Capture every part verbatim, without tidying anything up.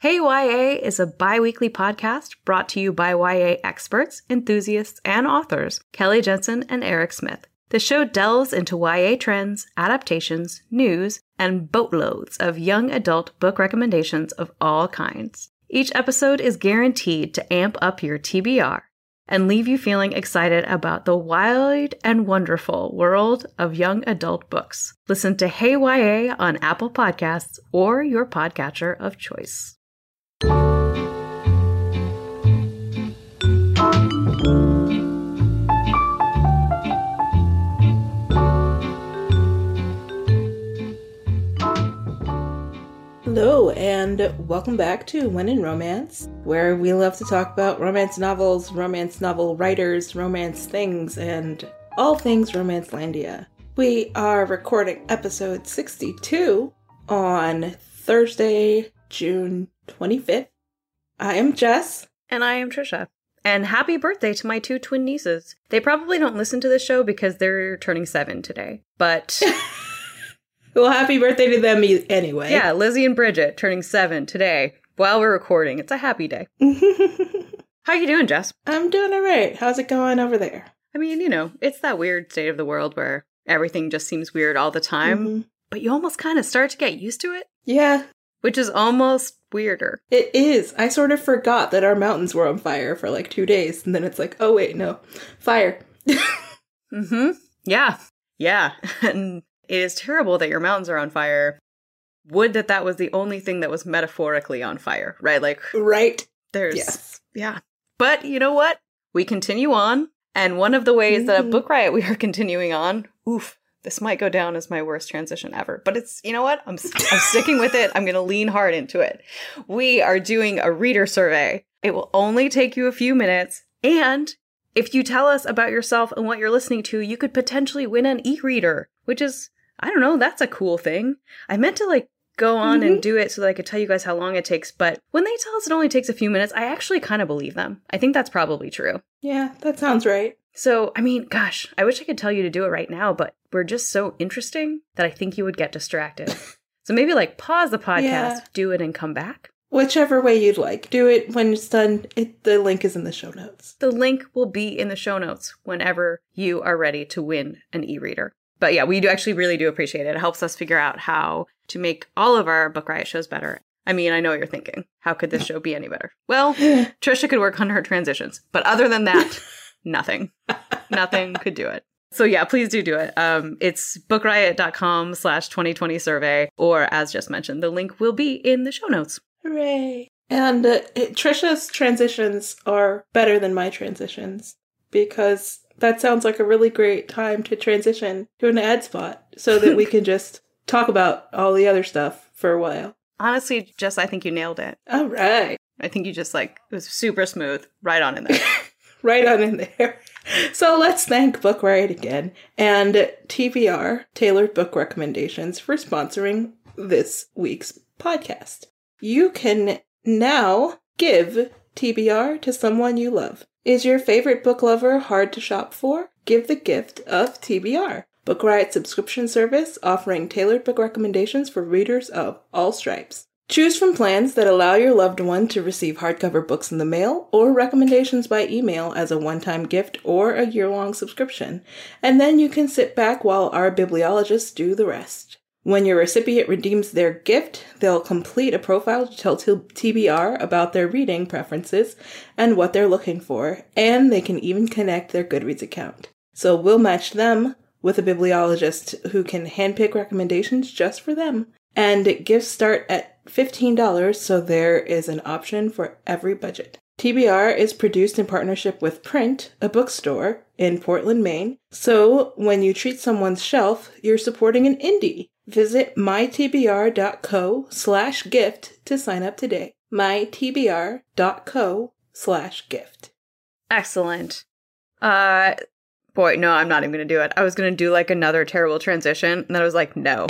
Hey Y A is a bi-weekly podcast brought to you by Y A experts, enthusiasts, and authors Kelly Jensen and Eric Smith. The show delves into Y A trends, adaptations, news, and boatloads of young adult book recommendations of all kinds. Each episode is guaranteed to amp up your T B R and leave you feeling excited about the wild and wonderful world of young adult books. Listen to Hey Y A on Apple Podcasts or your podcatcher of choice. Hello, and welcome back to When in Romance, where we love to talk about romance novels, romance novel writers, romance things, and all things Romancelandia. We are recording episode sixty-two on Thursday, June twenty-fifth. I am Jess. And I am Trisha. And happy birthday to my two twin nieces. They probably don't listen to this show because they're turning seven today, but... Well, happy birthday to them anyway. Yeah, Lizzie and Bridget turning seven today while we're recording. It's a happy day. How you doing, Jess? I'm doing all right. How's it going over there? I mean, you know, it's that weird state of the world where everything just seems weird all the time, mm-hmm. but you almost kind of start to get used to it. Yeah. Which is almost weirder. It is. I sort of forgot that our mountains were on fire for like two days, and then it's like, oh, wait, no. Fire. mm-hmm. Yeah. Yeah. And it is terrible that your mountains are on fire. Would that that was the only thing that was metaphorically on fire, right? Like, right. There's, yes. yeah. But you know what? We continue on. And one of the ways mm. that at Book Riot we are continuing on, oof, this might go down as my worst transition ever. But it's, you know what? I'm, I'm sticking with it. I'm going to lean hard into it. We are doing a reader survey. It will only take you a few minutes. And if you tell us about yourself and what you're listening to, you could potentially win an e-reader, which is... I don't know, that's a cool thing. I meant to like go on mm-hmm. and do it so that I could tell you guys how long it takes, but when they tell us it only takes a few minutes, I actually kind of believe them. I think that's probably true. Yeah, that sounds right. So, I mean, gosh, I wish I could tell you to do it right now, but we're just so interesting that I think you would get distracted. So maybe like pause the podcast, yeah. do it, and come back. Whichever way you'd like. Do it when it's done. It, the link is in the show notes. The link will be in the show notes whenever you are ready to win an e-reader. But yeah, we do actually really do appreciate it. It helps us figure out how to make all of our Book Riot shows better. I mean, I know what you're thinking. How could this show be any better? Well, Trisha could work on her transitions. But other than that, nothing. Nothing could do it. So yeah, please do do it. Um, it's book riot dot com slash twenty twenty survey. Or as just mentioned, the link will be in the show notes. Hooray. And uh, it, Trisha's transitions are better than my transitions because... That sounds like a really great time to transition to an ad spot so that we can just talk about all the other stuff for a while. Honestly, Jess, I think you nailed it. All right. I think you just like, it was super smooth, right on in there. Right on in there. So let's thank Book Riot again and T B R, Tailored Book Recommendations, for sponsoring this week's podcast. You can now give T B R to someone you love. Is your favorite book lover hard to shop for? Give the gift of T B R, Book Riot subscription service offering tailored book recommendations for readers of all stripes. Choose from plans that allow your loved one to receive hardcover books in the mail or recommendations by email as a one-time gift or a year-long subscription, and then you can sit back while our bibliologists do the rest. When your recipient redeems their gift, they'll complete a profile to tell T B R about their reading preferences and what they're looking for, and they can even connect their Goodreads account. So we'll match them with a bibliologist who can handpick recommendations just for them. And gifts start at fifteen dollars, so there is an option for every budget. T B R is produced in partnership with Print, a bookstore in Portland, Maine. So when you treat someone's shelf, you're supporting an indie. Visit mytbr.co slash gift to sign up today. mytbr dot co slash gift. Excellent. Uh, boy, no, I'm not even going to do it. I was going to do like another terrible transition, and then I was like, no.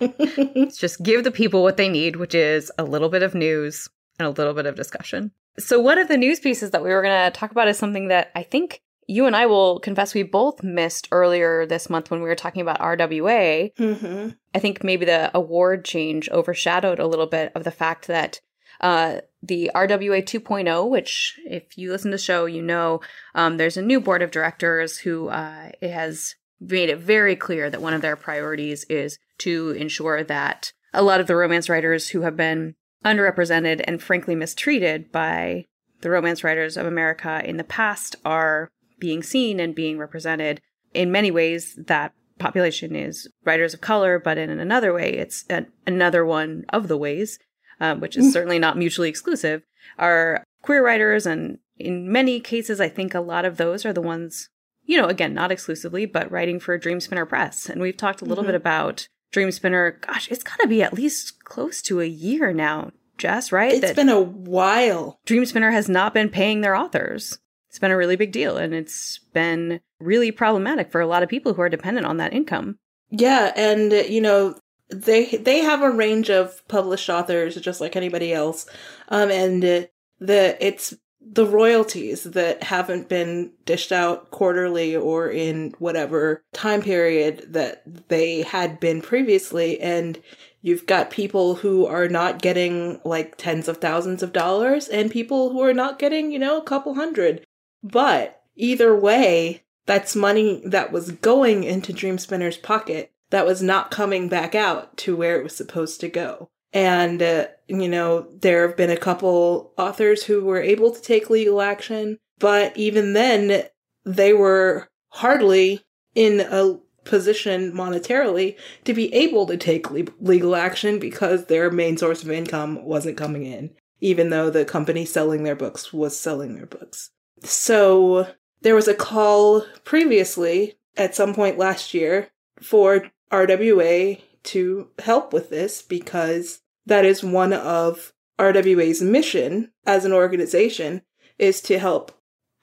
Let's just give the people what they need, which is a little bit of news and a little bit of discussion. So one of the news pieces that we were going to talk about is something that I think you and I will confess we both missed earlier this month when we were talking about R W A. Mm-hmm. I think maybe the award change overshadowed a little bit of the fact that uh, the R W A two point oh, which if you listen to the show, you know um, there's a new board of directors who uh, it has made it very clear that one of their priorities is to ensure that a lot of the romance writers who have been underrepresented and frankly mistreated by the romance writers of America in the past are being seen and being represented. In many ways, that population is writers of color, but in another way, it's an, another one of the ways, um, which is certainly not mutually exclusive, are queer writers. And in many cases, I think a lot of those are the ones, you know, again, not exclusively, but writing for Dreamspinner Press. And we've talked a little mm-hmm. bit about Dreamspinner. Gosh, it's got to be at least close to a year now, Jess, right? It's that been a while. Dreamspinner has not been paying their authors. It's been a really big deal, and it's been really problematic for a lot of people who are dependent on that income. Yeah, and, you know, they they have a range of published authors just like anybody else, um, and the it's the royalties that haven't been dished out quarterly or in whatever time period that they had been previously, and you've got people who are not getting, like, tens of thousands of dollars and people who are not getting, you know, a couple hundred. But either way, that's money that was going into Dreamspinner's pocket that was not coming back out to where it was supposed to go. And, uh, you know, there have been a couple authors who were able to take legal action, but even then, they were hardly in a position monetarily to be able to take le- legal action because their main source of income wasn't coming in, even though the company selling their books was selling their books. So there was a call previously at some point last year for R W A to help with this because that is one of R W A's mission as an organization is to help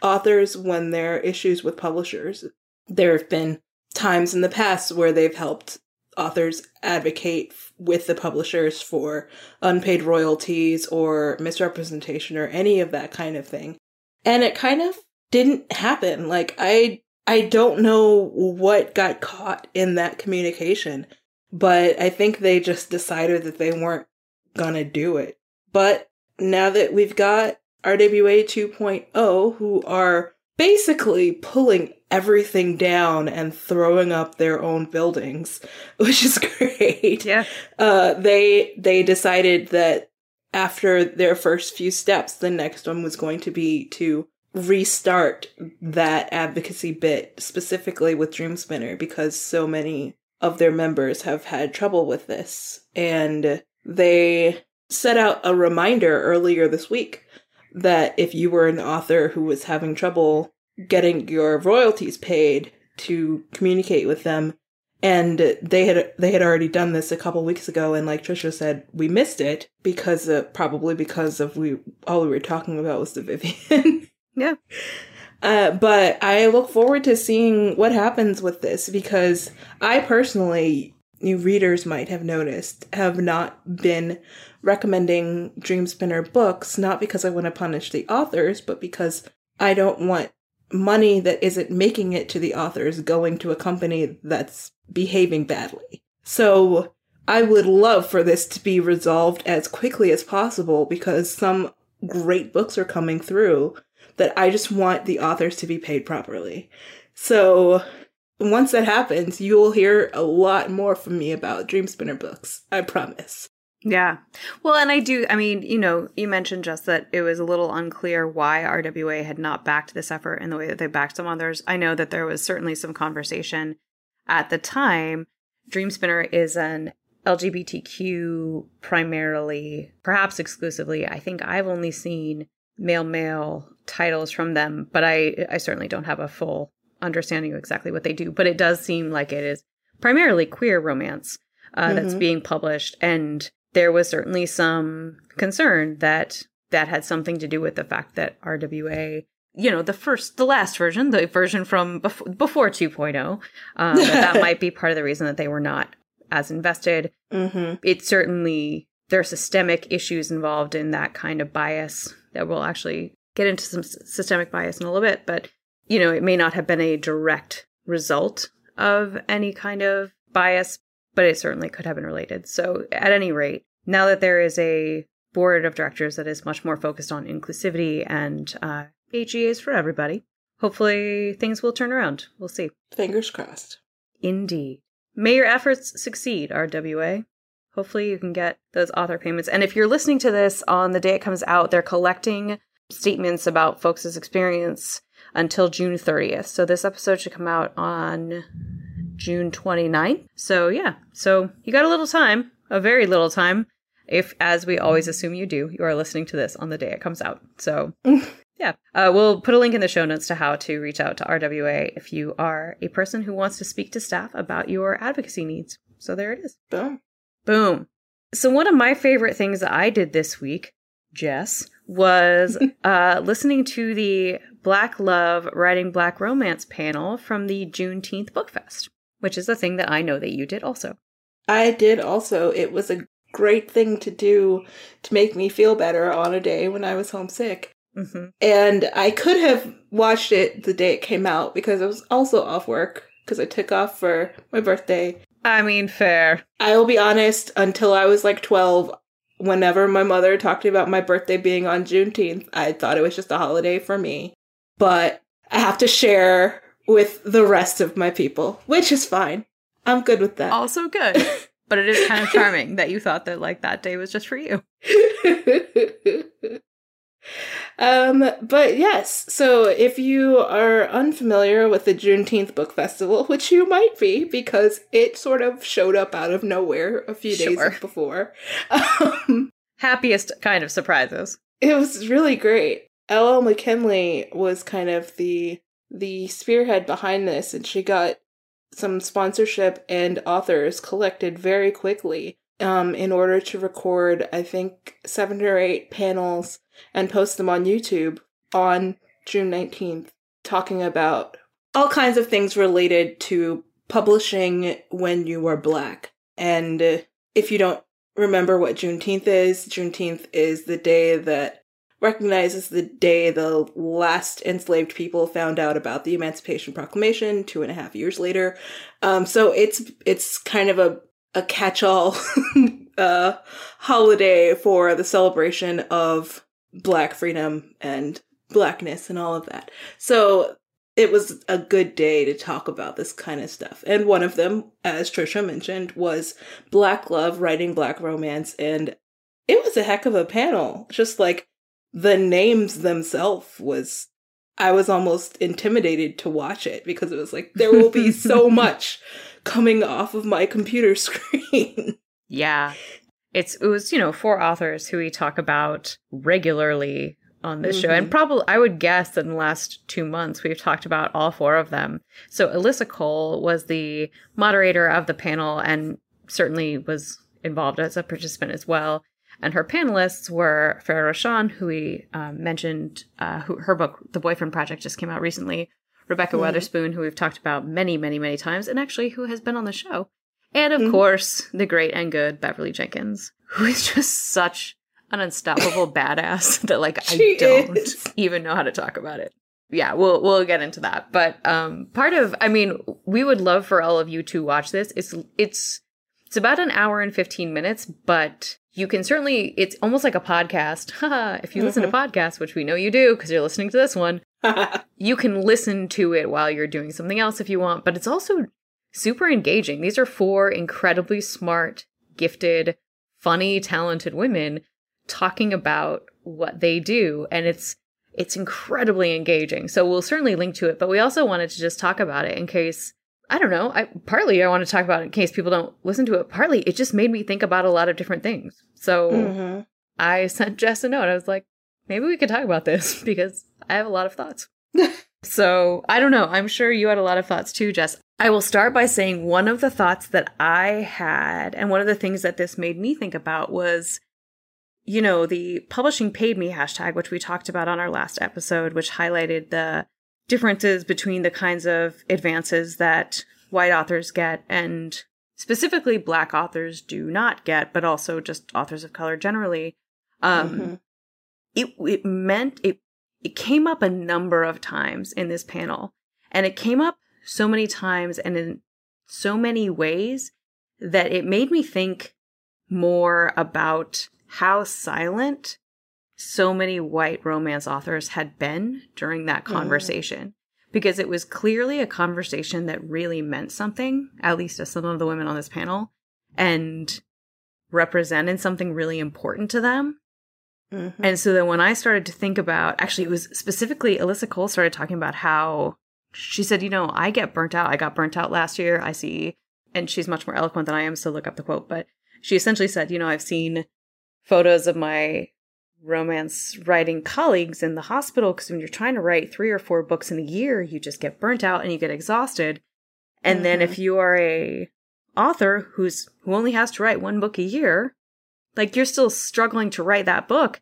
authors when there are issues with publishers. There have been times in the past where they've helped authors advocate with the publishers for unpaid royalties or misrepresentation or any of that kind of thing. And it kind of didn't happen. Like, I I don't know what got caught in that communication, but I think they just decided that they weren't going to do it. But now that we've got R W A two point oh, who are basically pulling everything down and throwing up their own buildings, which is great. Yeah. Uh, they they decided that after their first few steps, the next one was going to be to restart that advocacy bit, specifically with Dreamspinner, because so many of their members have had trouble with this. And they set out a reminder earlier this week that if you were an author who was having trouble getting your royalties paid, to communicate with them. And they had they had already done this a couple weeks ago, and like Trisha said, we missed it because uh, probably because of we all we were talking about was the Vivian. Yeah. Uh, but I look forward to seeing what happens with this because I personally, you readers might have noticed, have not been recommending Dreamspinner books, not because I want to punish the authors, but because I don't want money that isn't making it to the authors going to a company that's behaving badly. So I would love for this to be resolved as quickly as possible because some great books are coming through that I just want the authors to be paid properly. So once that happens, you will hear a lot more from me about Dreamspinner books. I promise. Yeah. Well, and I do, I mean, you know, you mentioned just that it was a little unclear why R W A had not backed this effort in the way that they backed some others. I know that there was certainly some conversation at the time. Dreamspinner is an L G B T Q primarily, perhaps exclusively. I think I've only seen male male titles from them, but I, I certainly don't have a full understanding of exactly what they do. But it does seem like it is primarily queer romance uh, mm-hmm. that's being published. And there was certainly some concern that that had something to do with the fact that R W A, you know, the first, the last version, the version from bef- before two point oh, um, that, that might be part of the reason that they were not as invested. Mm-hmm. It certainly, there are systemic issues involved in that kind of bias that we'll actually get into some s- systemic bias in a little bit, but, you know, it may not have been a direct result of any kind of bias, but it certainly could have been related. So at any rate, now that there is a board of directors that is much more focused on inclusivity and uh, H E As for everybody, hopefully things will turn around. We'll see. Fingers crossed. Indeed. May your efforts succeed, R W A. Hopefully you can get those author payments. And if you're listening to this on the day it comes out, they're collecting statements about folks' experience until June thirtieth. So this episode should come out on June twenty-ninth. So yeah, so you got a little time, a very little time. If, as we always assume you do, you are listening to this on the day it comes out. So yeah, uh, we'll put a link in the show notes to how to reach out to R W A if you are a person who wants to speak to staff about your advocacy needs. So there it is. Boom. Boom. So one of my favorite things that I did this week, Jess, was uh, listening to the Black Love Writing Black Romance panel from the Juneteenth Book Fest, which is a thing that I know that you did also. I did also. It was a great thing to do to make me feel better on a day when I was homesick. Mm-hmm. And I could have watched it the day it came out because I was also off work because I took off for my birthday. I mean, fair. I will be honest, until I was like twelve, whenever my mother talked about my birthday being on Juneteenth, I thought it was just a holiday for me. But I have to share with the rest of my people, which is fine. I'm good with that. Also good. But it is kind of charming that you thought that, like, that day was just for you. um, but yes, so if you are unfamiliar with the Juneteenth Book Festival, which you might be because it sort of showed up out of nowhere a few days sure. before. Um, Happiest kind of surprises. It was really great. L L McKinley was kind of the the spearhead behind this, and she got some sponsorship and authors collected very quickly um, in order to record, I think, seven or eight panels and post them on YouTube on June nineteenth, talking about all kinds of things related to publishing when you are Black. And if you don't remember what Juneteenth is, Juneteenth is the day that recognizes the day the last enslaved people found out about the Emancipation Proclamation two and a half years later. Um, so it's it's kind of a, a catch-all uh, holiday for the celebration of Black freedom and Blackness and all of that. So it was a good day to talk about this kind of stuff. And one of them, as Trisha mentioned, was Black Love, Writing Black Romance. And it was a heck of a panel. Just like the names themselves was, I was almost intimidated to watch it because it was like, there will be so much coming off of my computer screen. Yeah. It's, it was, you know, four authors who we talk about regularly on this mm-hmm. show. And probably, I would guess that in the last two months, we've talked about all four of them. So Alyssa Cole was the moderator of the panel and certainly was involved as a participant as well. And her panelists were Farah Rashan, who we um, mentioned, uh, who, her book, The Boyfriend Project, just came out recently. Rebecca mm-hmm. Weatherspoon, who we've talked about many, many, many times, and actually who has been on the show. And, of mm-hmm. course, the great and good Beverly Jenkins, who is just such an unstoppable badass that, like, she I don't is. even know how to talk about it. Yeah, we'll we'll get into that. But um, part of, I mean, we would love for all of you to watch this. It's it's It's about an hour and fifteen minutes, but you can certainly, it's almost like a podcast. If you listen mm-hmm. to podcasts, which we know you do because you're listening to this one, you can listen to it while you're doing something else if you want, but it's also super engaging. These are four incredibly smart, gifted, funny, talented women talking about what they do, and it's it's incredibly engaging. So we'll certainly link to it, but we also wanted to just talk about it in case, I don't know. I partly I want to talk about it in case people don't listen to it. Partly it just made me think about a lot of different things. So mm-hmm. I sent Jess a note. I was like, maybe we could talk about this because I have a lot of thoughts. So I don't know. I'm sure you had a lot of thoughts too, Jess. I will start by saying one of the thoughts that I had, and one of the things that this made me think about was, you know, the publishing paid me hashtag, which we talked about on our last episode, which highlighted the differences between the kinds of advances that white authors get and specifically Black authors do not get, but also just authors of color generally. Um, mm-hmm. It it meant it it came up a number of times in this panel, and it came up so many times and in so many ways that it made me think more about how silent so many white romance authors had been during that conversation, mm. because it was clearly a conversation that really meant something, at least to some of the women on this panel, and represented something really important to them. Mm-hmm. And so then when I started to think about, actually it was specifically Alyssa Cole started talking about how she said, you know, I get burnt out. I got burnt out last year. I see, and she's much more eloquent than I am, so look up the quote, but she essentially said, you know, I've seen photos of my romance writing colleagues in the hospital because when you're trying to write three or four books in a year, you just get burnt out and you get exhausted. And mm-hmm. then if you are a author who's who only has to write one book a year, like you're still struggling to write that book,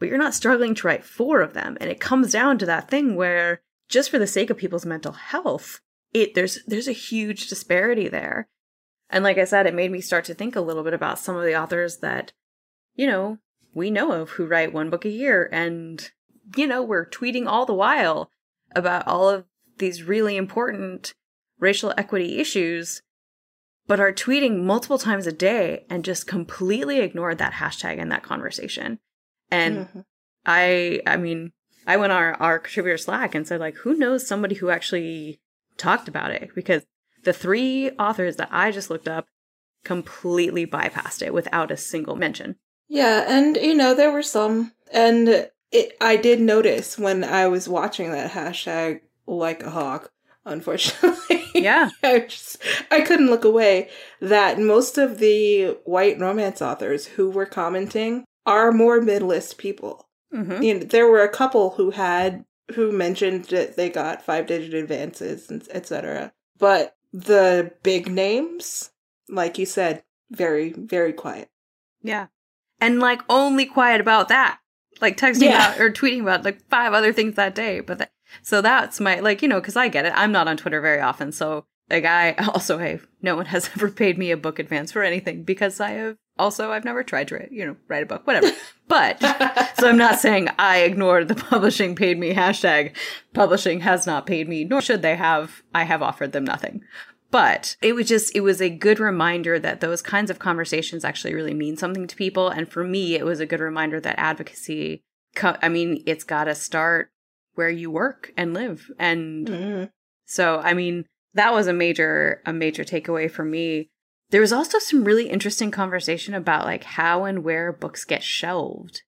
but you're not struggling to write four of them. And it comes down to that thing where just for the sake of people's mental health, it there's there's a huge disparity there. And like I said, it made me start to think a little bit about some of the authors that, you know, we know of who write one book a year. And, you know, we're tweeting all the while about all of these really important racial equity issues, but are tweeting multiple times a day and just completely ignored that hashtag and that conversation. And mm-hmm. I, I mean, I went on our, our contributor Slack and said, like, who knows somebody who actually talked about it? Because the three authors that I just looked up completely bypassed it without a single mention. Yeah. And, you know, there were some, and it, I did notice when I was watching that hashtag like a hawk, unfortunately. Yeah. I, just, I couldn't look away that most of the white romance authors who were commenting are more mid-list people. Mm-hmm. You know, there were a couple who had, who mentioned that they got five-digit advances, and et cetera. But the big names, like you said, very, very quiet. Yeah. And, like, only quiet about that. Like, texting yeah. about or tweeting about, like, five other things that day. But that, so that's my, like, you know, because I get it. I'm not on Twitter very often. So, like, I also, hey, no one has ever paid me a book advance for anything because I have also, I've never tried to, you know, write a book, whatever. But, so I'm not saying I ignored the publishing paid me hashtag. Publishing has not paid me, nor should they have. I have offered them nothing. But it was just, it was a good reminder that those kinds of conversations actually really mean something to people. And for me, it was a good reminder that advocacy, co- I mean, it's got to start where you work and live. And mm-hmm. so, I mean, that was a major, a major takeaway for me. There was also some really interesting conversation about like how and where books get shelved.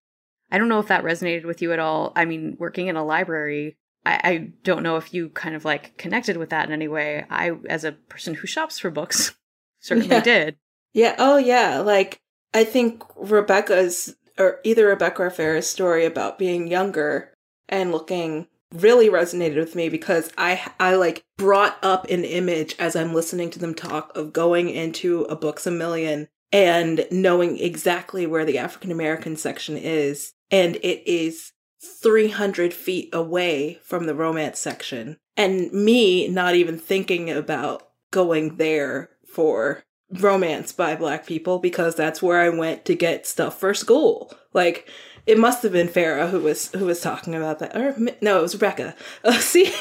I don't know if that resonated with you at all. I mean, working in a library, I don't know if you kind of like connected with that in any way. I, as a person who shops for books, certainly yeah. did. Yeah. Oh, yeah. Like, I think Rebecca's, or either Rebecca or Farrah's story about being younger and looking really resonated with me because I, I like brought up an image as I'm listening to them talk of going into a Books A Million and knowing exactly where the African American section is. And it is three hundred feet away from the romance section, and me not even thinking about going there for romance by Black people because that's where I went to get stuff for school. Like, it must have been Farrah who was who was talking about that, or no, it was Rebecca. Oh, see,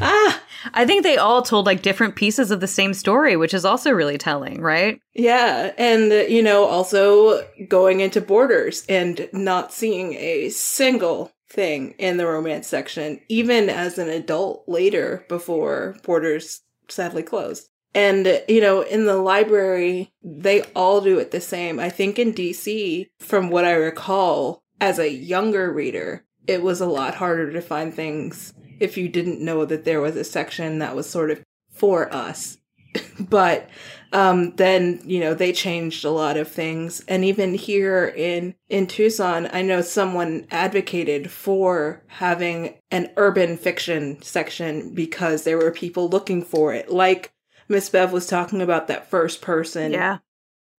ah, I think they all told like different pieces of the same story, which is also really telling, right? Yeah, and you know, also going into Borders and not seeing a single thing in the romance section, even as an adult later before Borders sadly closed. And, you know, in the library, they all do it the same. I think in D C, from what I recall, as a younger reader, it was a lot harder to find things if you didn't know that there was a section that was sort of for us. But um, then, you know, they changed a lot of things. And even here in, in Tucson, I know someone advocated for having an urban fiction section because there were people looking for it, like Miss Bev was talking about that first person yeah.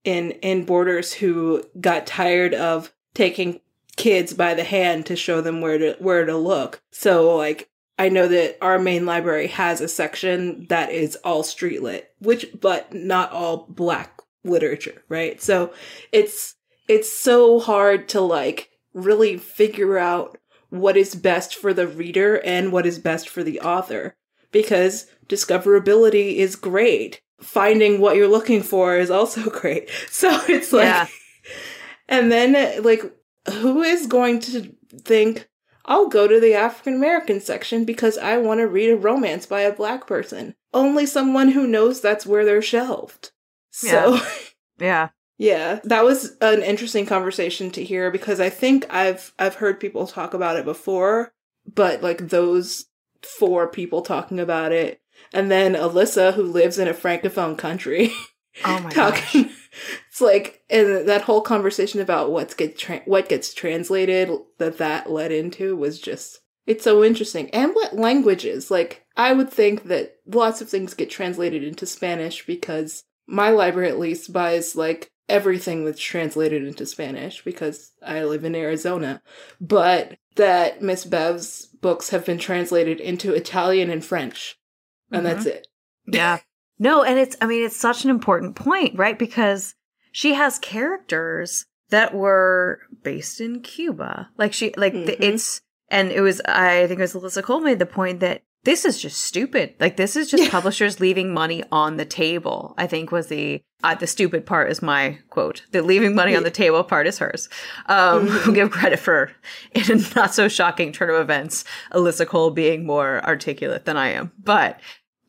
in, in Borders who got tired of taking kids by the hand to show them where to where to look. So, like, I know that our main library has a section that is all street lit, which, but not all Black literature, right? So it's it's so hard to, like, really figure out what is best for the reader and what is best for the author, because discoverability is great. Finding what you're looking for is also great. So it's like, yeah. And then, like, who is going to think, I'll go to the African American section because I want to read a romance by a Black person? Only someone who knows that's where they're shelved. So, yeah. yeah. Yeah, that was an interesting conversation to hear, because I think I've I've heard people talk about it before, but, like, those four people talking about it, and then Alyssa, who lives in a francophone country, oh my talking, gosh, it's like, and that whole conversation about what's get tra- what gets translated that that led into was just, it's so interesting. And what languages? Like, I would think that lots of things get translated into Spanish because my library, at least, buys, like, everything that's translated into Spanish because I live in Arizona, but that Miss Bev's books have been translated into Italian and French, and mm-hmm. that's it. Yeah. No, and it's, I mean, it's such an important point, right? Because she has characters that were based in Cuba. Like, she, like, mm-hmm. the, it's, and it was, I think it was Alyssa Cole made the point that this is just stupid. Like, this is just yeah. publishers leaving money on the table, I think was the, uh, the stupid part is my quote. The leaving money on the table part is hers. Um, mm-hmm. Give credit for, in a not so shocking turn of events, Alyssa Cole being more articulate than I am. But,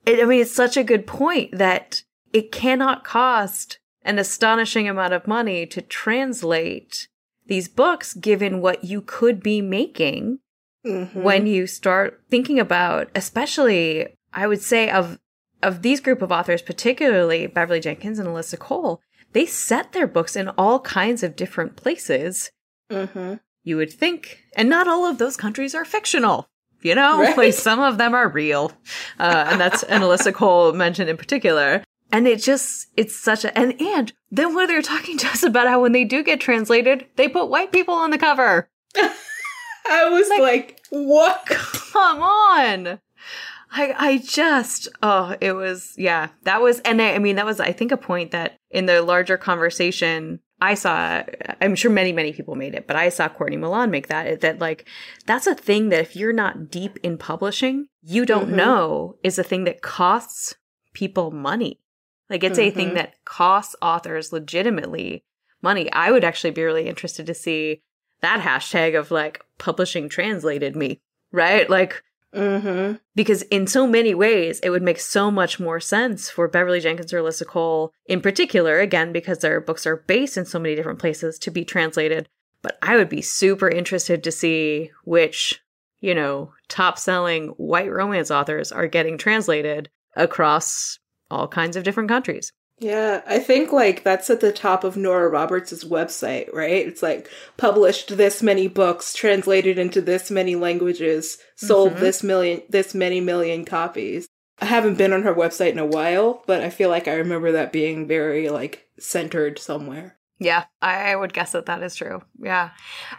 it, I mean, it's such a good point that it cannot cost an astonishing amount of money to translate these books, given what you could be making. Mm-hmm. When you start thinking about, especially, I would say, of of these group of authors, particularly Beverly Jenkins and Alyssa Cole, they set their books in all kinds of different places, mm-hmm. you would think. And not all of those countries are fictional, you know? Right. Like, some of them are real. Uh, and that's, and Alyssa Cole mentioned in particular. And it just, it's such a, and, and then when they're talking to us about how when they do get translated, they put white people on the cover. I was like, like, what? Come on. I I just, oh, it was, yeah, that was, and I, I mean, that was, I think, a point that in the larger conversation I saw, I'm sure many, many people made it, but I saw Courtney Milan make that, that like, that's a thing that if you're not deep in publishing, you don't mm-hmm. know is a thing that costs people money. Like, it's mm-hmm. a thing that costs authors legitimately money. I would actually be really interested to see that hashtag of, like, publishing translated me, right? Like, mm-hmm. because in so many ways, it would make so much more sense for Beverly Jenkins or Alyssa Cole in particular, again, because their books are based in so many different places, to be translated. But I would be super interested to see which, you know, top-selling white romance authors are getting translated across all kinds of different countries. Yeah, I think, like, that's at the top of Nora Roberts' website, right? It's like, published this many books, translated into this many languages, sold mm-hmm. this million, this many million copies. I haven't been on her website in a while, but I feel like I remember that being very, like, centered somewhere. Yeah, I would guess that that is true. Yeah.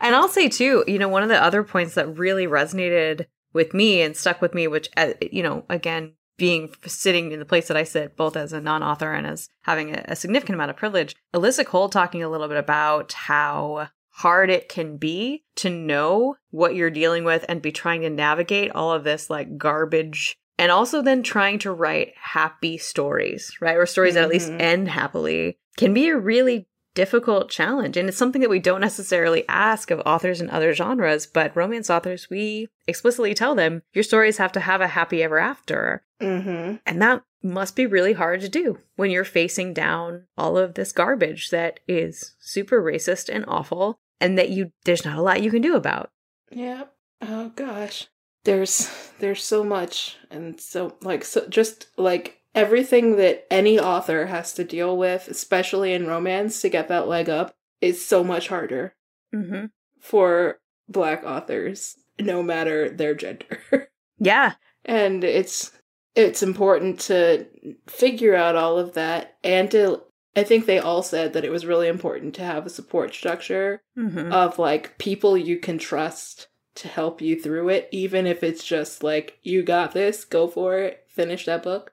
And I'll say, too, you know, one of the other points that really resonated with me and stuck with me, which, you know, again, being sitting in the place that I sit, both as a non-author and as having a, a significant amount of privilege, Alyssa Cole talking a little bit about how hard it can be to know what you're dealing with and be trying to navigate all of this, like, garbage, and also then trying to write happy stories, right? Or stories mm-hmm. that at least end happily, can be a really difficult challenge. And it's something that we don't necessarily ask of authors in other genres, but romance authors, we explicitly tell them your stories have to have a happy ever after. Mm-hmm. And that must be really hard to do when you're facing down all of this garbage that is super racist and awful, and that you there's not a lot you can do about. Yeah. Oh gosh. There's there's so much, and so like so just like everything that any author has to deal with, especially in romance, to get that leg up, is so much harder mm-hmm. for Black authors, no matter their gender. Yeah. And it's it's important to figure out all of that, and to, I think they all said that it was really important to have a support structure mm-hmm. of, like, people you can trust to help you through it, even if it's just, like, you got this, go for it, finish that book.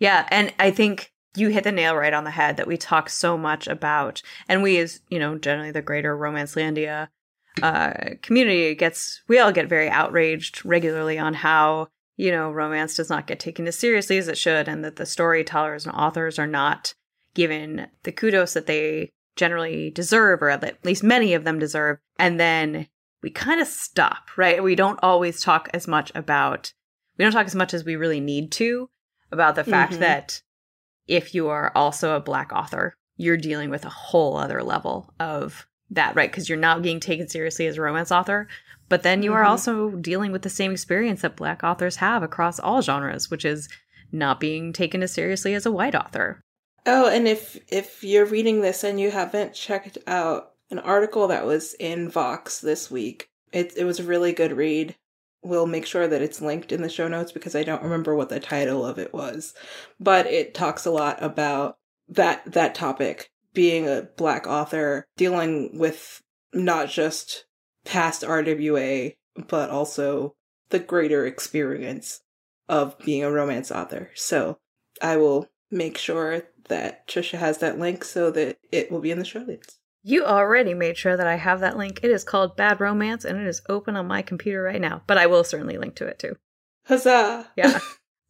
Yeah, and I think you hit the nail right on the head that we talk so much about, and we as, you know, generally the greater Romancelandia uh, community gets, we all get very outraged regularly on how, you know, romance does not get taken as seriously as it should, and that the storytellers and authors are not given the kudos that they generally deserve, or at least many of them deserve. And then we kind of stop, right? We don't always talk as much about, we don't talk as much as we really need to about the fact mm-hmm. that if you are also a Black author, you're dealing with a whole other level of that, right? Because you're not being taken seriously as a romance author, but then you mm-hmm. are also dealing with the same experience that Black authors have across all genres, which is not being taken as seriously as a white author. Oh, and if if you're reading this and you haven't checked out an article that was in Vox this week, it it was a really good read. We'll make sure that it's linked in the show notes because I don't remember what the title of it was. But it talks a lot about that that topic, being a Black author, dealing with not just past R W A, but also the greater experience of being a romance author. So I will make sure that Trisha has that link so that it will be in the show notes. You already made sure that I have that link. It is called Bad Romance, and it is open on my computer right now. But I will certainly link to it, too. Huzzah! Yeah.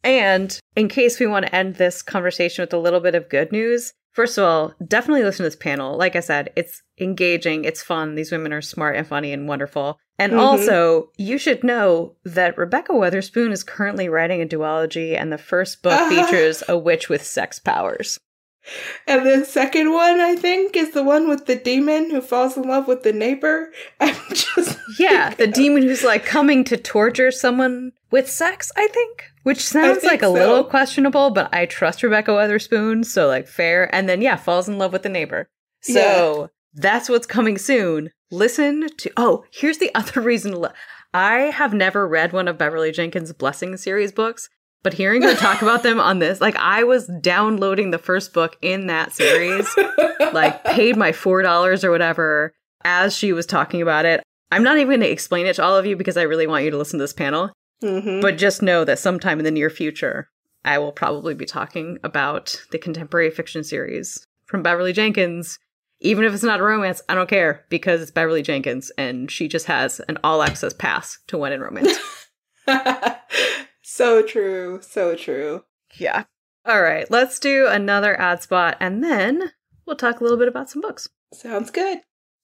And in case we want to end this conversation with a little bit of good news, first of all, definitely listen to this panel. Like I said, it's engaging. It's fun. These women are smart and funny and wonderful. And mm-hmm. also, you should know that Rebecca Weatherspoon is currently writing a duology, and the first book uh-huh. features a witch with sex powers. And the second one, I think, is the one with the demon who falls in love with the neighbor. I'm just yeah, the demon who's like coming to torture someone with sex, I think, which sounds like a little questionable, but I trust Rebecca Weatherspoon, so like fair. And then yeah, falls in love with the neighbor. So yeah. That's what's coming soon. Listen to oh, here's the other reason. Lo- I have never read one of Beverly Jenkins' Blessing series books. But hearing her talk about them on this, like I was downloading the first book in that series, like paid my four dollars or whatever as she was talking about it. I'm not even going to explain it to all of you because I really want you to listen to this panel. Mm-hmm. But just know that sometime in the near future, I will probably be talking about the contemporary fiction series from Beverly Jenkins. Even if it's not a romance, I don't care because it's Beverly Jenkins and she just has an all-access pass to When in Romance. So true. So true. Yeah. All right. Let's do another ad spot and then we'll talk a little bit about some books. Sounds good.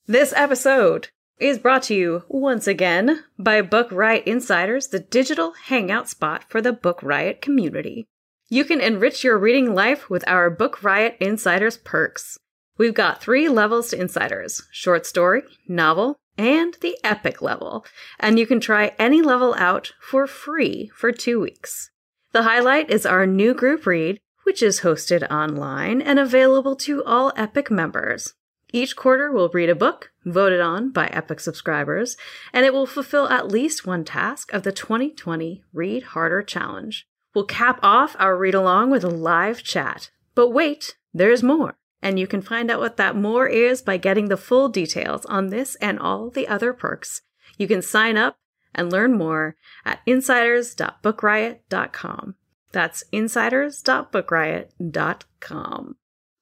This episode is brought to you once again by Book Riot Insiders, the digital hangout spot for the Book Riot community. You can enrich your reading life with our Book Riot Insiders perks. We've got three levels to Insiders: short story, novel, and the epic level, and you can try any level out for free for two weeks. The highlight is our new group read, which is hosted online and available to all Epic members. Each quarter we'll read a book, voted on by Epic subscribers, and it will fulfill at least one task of the twenty twenty Read Harder Challenge. We'll cap off our read-along with a live chat. But wait, there's more. And you can find out what that more is by getting the full details on this and all the other perks. You can sign up and learn more at insiders dot book riot dot com. That's insiders dot book riot dot com.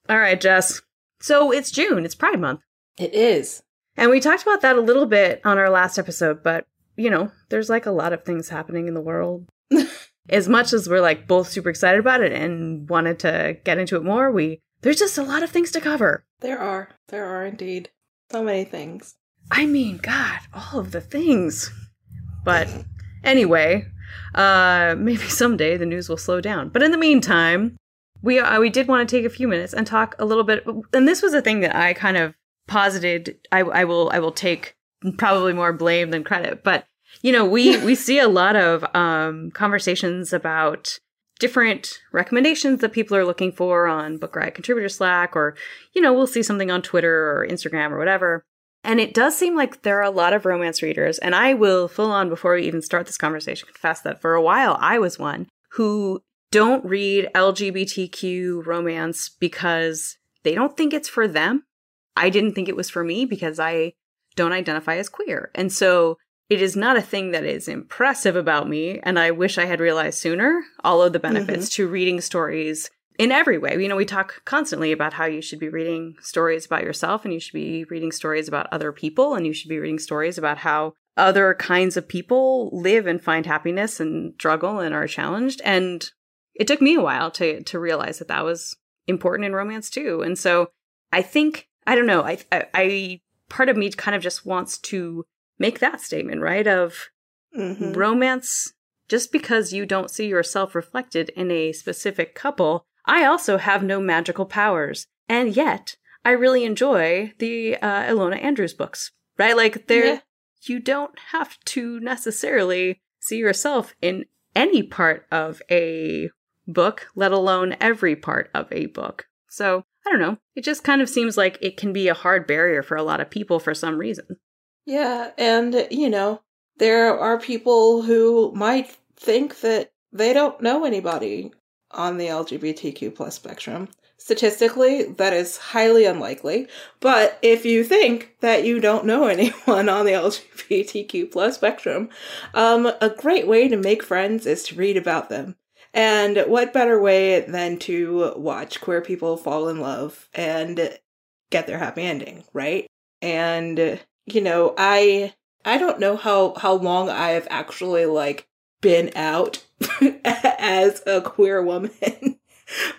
All right, Jess. So it's June. It's Pride Month. It is. And we talked about that a little bit on our last episode, but, you know, there's like a lot of things happening in the world. As much as we're like both super excited about it and wanted to get into it more, we... There's just a lot of things to cover. There are. There are indeed. So many things. I mean, God, all of the things. But anyway, uh, maybe someday the news will slow down. But in the meantime, we uh, we did want to take a few minutes and talk a little bit. And this was a thing that I kind of posited. I, I will I will take probably more blame than credit. But, you know, we, we see a lot of um, conversations about different recommendations that people are looking for on Book Riot Contributor Slack, or, you know, we'll see something on Twitter or Instagram or whatever. And it does seem like there are a lot of romance readers. And I will full on, before we even start this conversation, confess that for a while I was one who don't read L G B T Q romance because they don't think it's for them. I didn't think it was for me because I don't identify as queer. And so it is not a thing that is impressive about me. And I wish I had realized sooner all of the benefits mm-hmm. to reading stories in every way. You know, we talk constantly about how you should be reading stories about yourself and you should be reading stories about other people and you should be reading stories about how other kinds of people live and find happiness and struggle and are challenged. And it took me a while to to realize that that was important in romance too. And so I think, I don't know, I, I, I part of me kind of just wants to make that statement, right? Of mm-hmm. romance, just because you don't see yourself reflected in a specific couple, I also have no magical powers. And yet, I really enjoy the uh, Ilona Andrews books, right? Like, they're, yeah. you don't have to necessarily see yourself in any part of a book, let alone every part of a book. So, I don't know. It just kind of seems like it can be a hard barrier for a lot of people for some reason. Yeah, and, you know, there are people who might think that they don't know anybody on the L G B T Q plus spectrum. Statistically, that is highly unlikely. But if you think that you don't know anyone on the L G B T Q plus spectrum, um, a great way to make friends is to read about them. And what better way than to watch queer people fall in love and get their happy ending, right? And, you know, I I don't know how, how long I have actually, like, been out as a queer woman,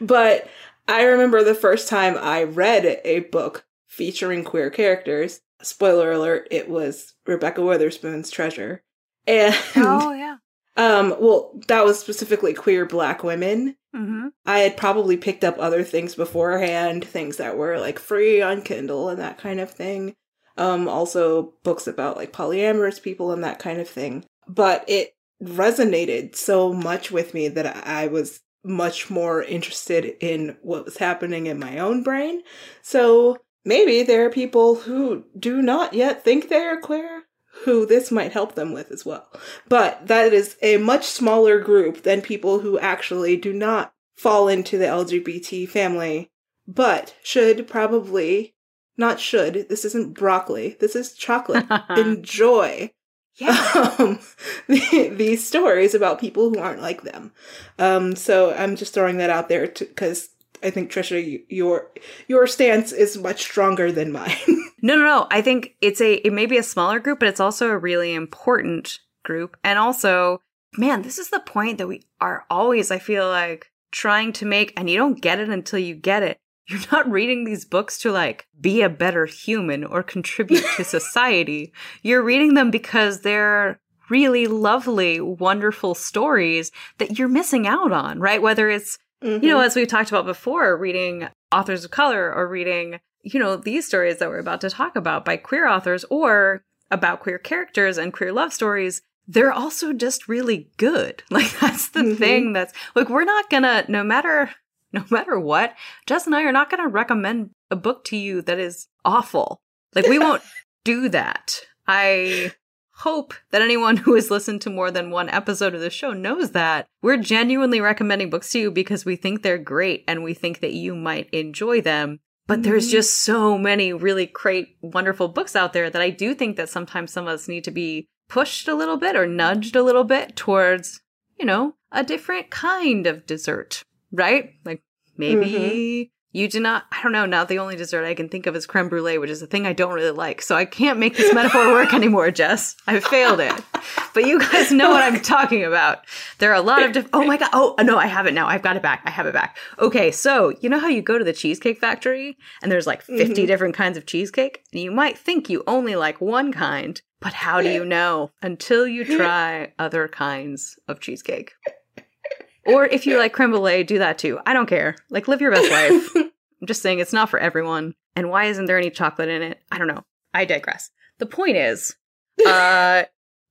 but I remember the first time I read a book featuring queer characters. Spoiler alert, it was Rebecca Weatherspoon's Treasure. And oh, yeah. Um, well, that was specifically queer Black women. Mm-hmm. I had probably picked up other things beforehand, things that were like free on Kindle and that kind of thing. Um, also books about like polyamorous people and that kind of thing. But it resonated so much with me that I was much more interested in what was happening in my own brain. So maybe there are people who do not yet think they are queer who this might help them with as well. But that is a much smaller group than people who actually do not fall into the L G B T family, but should probably, not should, this isn't broccoli, this is chocolate, enjoy yeah. um, the, these stories about people who aren't like them. Um, so I'm just throwing that out there because I think, Trisha, you, your your stance is much stronger than mine. No, no, no. I think it's a, it may be a smaller group, but it's also a really important group. And also, man, this is the point that we are always, I feel like, trying to make, and you don't get it until you get it. You're not reading these books to, like, be a better human or contribute to society. You're reading them because they're really lovely, wonderful stories that you're missing out on, right? Whether it's, mm-hmm. you know, as we've talked about before, reading authors of color or reading, you know, these stories that we're about to talk about by queer authors or about queer characters and queer love stories, they're also just really good. Like, that's the mm-hmm. thing that's, like, we're not gonna, no matter, no matter what, Jess and I are not gonna recommend a book to you that is awful. Like, we won't do that. I hope that anyone who has listened to more than one episode of the show knows that we're genuinely recommending books to you because we think they're great and we think that you might enjoy them. But there's just so many really great, wonderful books out there that I do think that sometimes some of us need to be pushed a little bit or nudged a little bit towards, you know, a different kind of dessert, right? Like, maybe mm-hmm. you do not, I don't know, now the only dessert I can think of is creme brulee, which is a thing I don't really like. So I can't make this metaphor work anymore, Jess. I failed it. But you guys know what I'm talking about. There are a lot of, diff- oh my God. Oh, no, I have it now. I've got it back. I have it back. Okay. So you know how you go to the Cheesecake Factory and there's like fifty mm-hmm. different kinds of cheesecake and you might think you only like one kind, but how do you know until you try other kinds of cheesecake? Or if you like creme brulee, do that too. I don't care. Like, live your best life. I'm just saying it's not for everyone. And why isn't there any chocolate in it? I don't know. I digress. The point is, uh,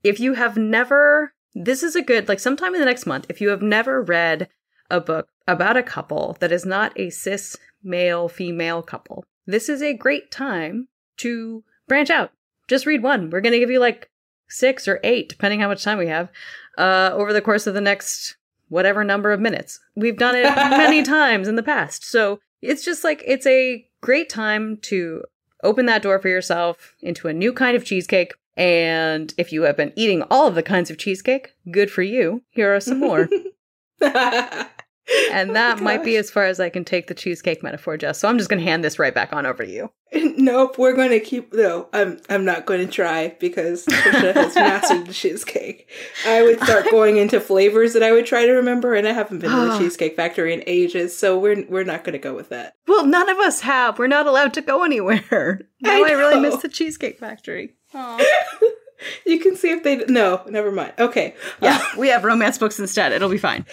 if you have never, this is a good, like, sometime in the next month, if you have never read a book about a couple that is not a cis male female couple, this is a great time to branch out. Just read one. We're going to give you like six or eight, depending how much time we have, uh, over the course of the next whatever number of minutes. We've done it many times in the past. So it's just like, it's a great time to open that door for yourself into a new kind of cheesecake. And if you have been eating all of the kinds of cheesecake, good for you. Here are some more. And that oh might be as far as I can take the cheesecake metaphor, Jess. So I'm just going to hand this right back on over to you. Nope, we're going to keep... No, I'm I'm not going to try because Trisha has mastered the cheesecake. I would start going into flavors that I would try to remember, and I haven't been to the Cheesecake Factory in ages, so we're we're not going to go with that. Well, none of us have. We're not allowed to go anywhere. Now I, I really miss the Cheesecake Factory. Aww. You can see if they... No, never mind. Okay. Yeah, we have romance books instead. It'll be fine.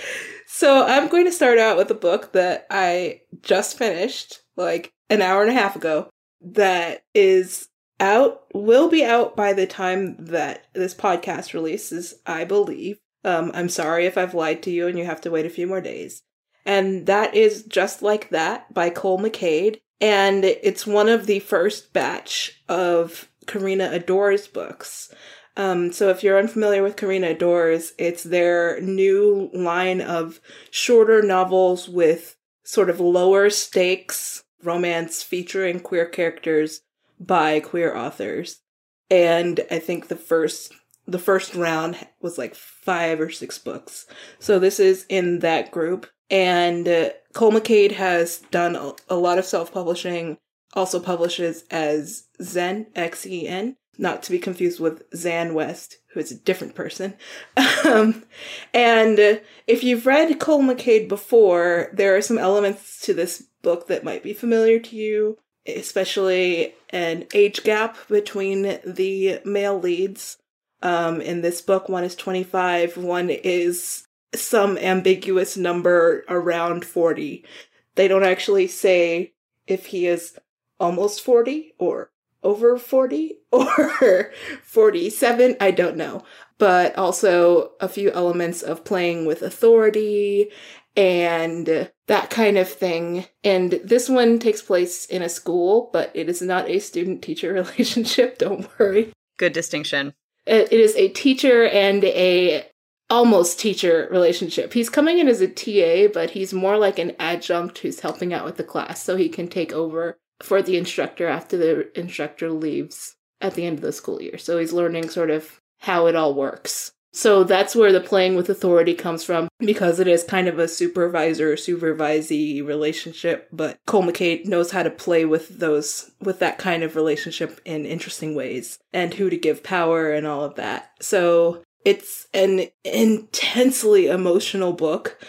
So I'm going to start out with a book that I just finished like an hour and a half ago that is out, will be out by the time that this podcast releases, I believe. Um, I'm sorry if I've lied to you and you have to wait a few more days. And that is Just Like That by Cole McCade. And it's one of the first batch of Karina Ador's books. Um, so if you're unfamiliar with Karina Ador's, it's their new line of shorter novels with sort of lower stakes romance featuring queer characters by queer authors. And I think the first the first round was like five or six books. So this is in that group. And uh, Cole McCade has done a, a lot of self-publishing, also publishes as Zen, X E N, not to be confused with Zan West, who is a different person. Um, and uh, if you've read Cole McCade before, there are some elements to this book that might be familiar to you, especially an age gap between the male leads. Um, in this book, one is twenty-five, one is some ambiguous number around forty. They don't actually say if he is almost forty or over forty or forty-seven, I don't know. But also a few elements of playing with authority and that kind of thing. And this one takes place in a school, but it is not a student-teacher relationship, don't worry. Good distinction. It is a teacher and a almost teacher relationship. He's coming in as a T A, but he's more like an adjunct who's helping out with the class so he can take over for the instructor after the instructor leaves at the end of the school year. So he's learning sort of how it all works. So that's where the playing with authority comes from, because it is kind of a supervisor-supervisee relationship, but Cole McCade knows how to play with those, with that kind of relationship in interesting ways, and who to give power and all of that. So it's an intensely emotional book,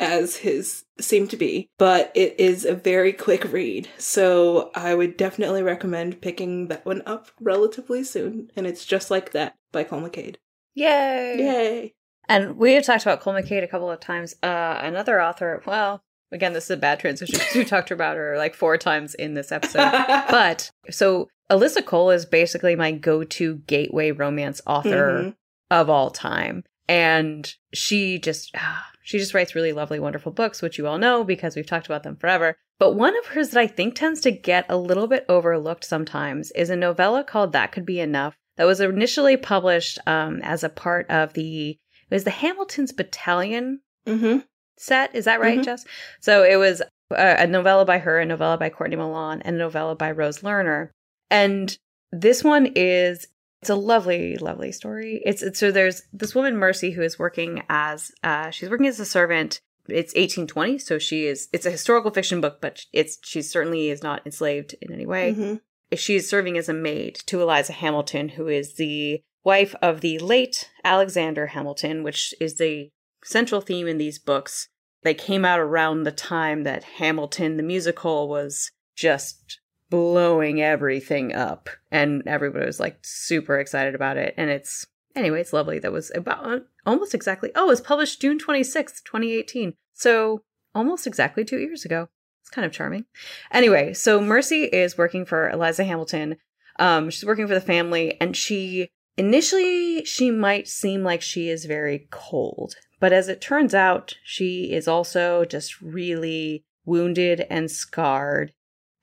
as his seem to be, but it is a very quick read. So I would definitely recommend picking that one up relatively soon. And it's Just Like That by Cole McCade. Yay! Yay! And we have talked about Cole McCade a couple of times. Uh, another author, well, again, this is a bad transition because we talked about her like four times in this episode. But so Alyssa Cole is basically my go-to gateway romance author mm-hmm. of all time. And she just... Uh, She just writes really lovely, wonderful books, which you all know because we've talked about them forever. But one of hers that I think tends to get a little bit overlooked sometimes is a novella called That Could Be Enough that was initially published um, as a part of the, it was the Hamilton's Battalion mm-hmm. set. Is that right, mm-hmm. Jess? So it was a, a novella by her, a novella by Courtney Milan, and a novella by Rose Lerner. And this one is... It's a lovely, lovely story. It's, it's so there's this woman, Mercy, who is working as, uh, she's working as a servant. It's eighteen twenty, so she is, it's a historical fiction book, but it's, she certainly is not enslaved in any way. Mm-hmm. She's serving as a maid to Eliza Hamilton, who is the wife of the late Alexander Hamilton, which is the central theme in these books. They came out around the time that Hamilton, the musical, was just blowing everything up, and everybody was like super excited about it. And it's, anyway, it's lovely. That was about almost exactly, oh, it was published June twenty-sixth, twenty eighteen. So almost exactly two years ago. It's kind of charming. Anyway, so Mercy is working for Eliza Hamilton. Um, she's working for the family, and she initially, she might seem like she is very cold, but as it turns out, she is also just really wounded and scarred.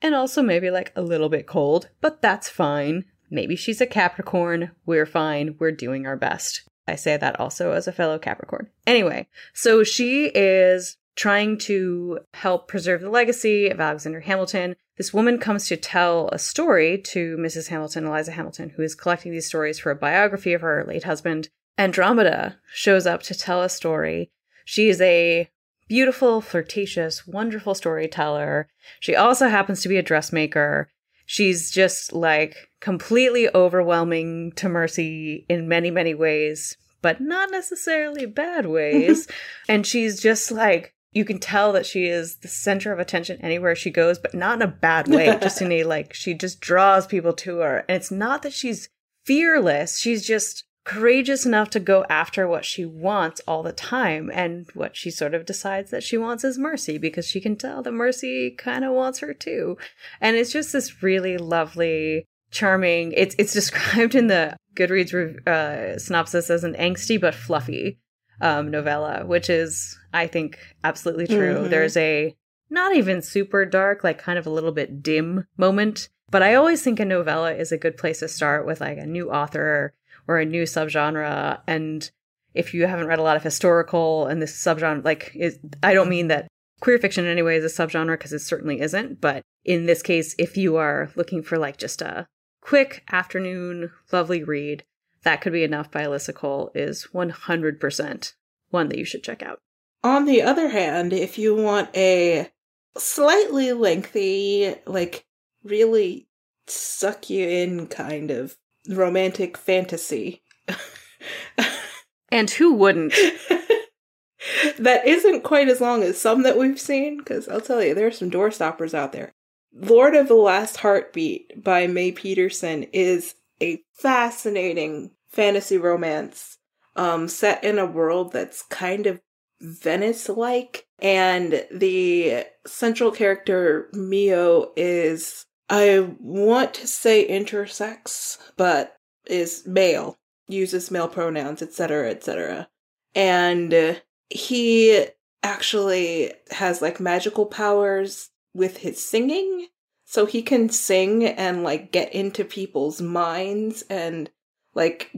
And also maybe like a little bit cold, but that's fine. Maybe she's a Capricorn. We're fine. We're doing our best. I say that also as a fellow Capricorn. Anyway, so she is trying to help preserve the legacy of Alexander Hamilton. This woman comes to tell a story to Missus Hamilton, Eliza Hamilton, who is collecting these stories for a biography of her late husband. Andromeda shows up to tell a story. She is a beautiful, flirtatious, wonderful storyteller. She also happens to be a dressmaker. She's just like completely overwhelming to Mercy in many, many ways, but not necessarily bad ways. And she's just like, you can tell that she is the center of attention anywhere she goes, but not in a bad way. Just in a, like, she just draws people to her. And it's not that she's fearless. She's just courageous enough to go after what she wants all the time. And what she sort of decides that she wants is Mercy, because she can tell that Mercy kind of wants her too. And it's just this really lovely, charming, it's it's described in the Goodreads uh, synopsis as an angsty but fluffy um, novella, which is, I think, absolutely true. Mm-hmm. There's a not even super dark, like kind of a little bit dim moment. But I always think a novella is a good place to start with, like, a new author or a new subgenre. And if you haven't read a lot of historical and this subgenre, like, is, I don't mean that queer fiction in any way is a subgenre, because it certainly isn't. But in this case, if you are looking for, like, just a quick afternoon, lovely read, That Could Be Enough by Alyssa Cole is one hundred percent one that you should check out. On the other hand, if you want a slightly lengthy, like, really suck you in kind of romantic fantasy. And who wouldn't? That isn't quite as long as some that we've seen, because I'll tell you, there are some doorstoppers out there. Lord of the Last Heartbeat by Mae Peterson is a fascinating fantasy romance um, set in a world that's kind of Venice-like. And the central character, Mio, is, I want to say intersex, but is male, uses male pronouns, et cetera, et cetera. And uh, he actually has, like, magical powers with his singing. So he can sing and, like, get into people's minds and, like,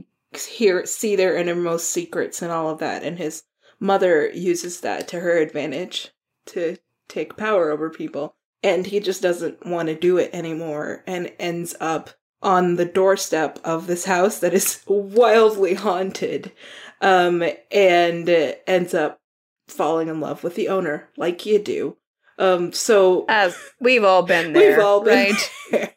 hear, see their innermost secrets and all of that. And his mother uses that to her advantage to take power over people. And he just doesn't want to do it anymore and ends up on the doorstep of this house that is wildly haunted, um, and ends up falling in love with the owner, like you do. Um, so as we've all been there, we've all been right? there.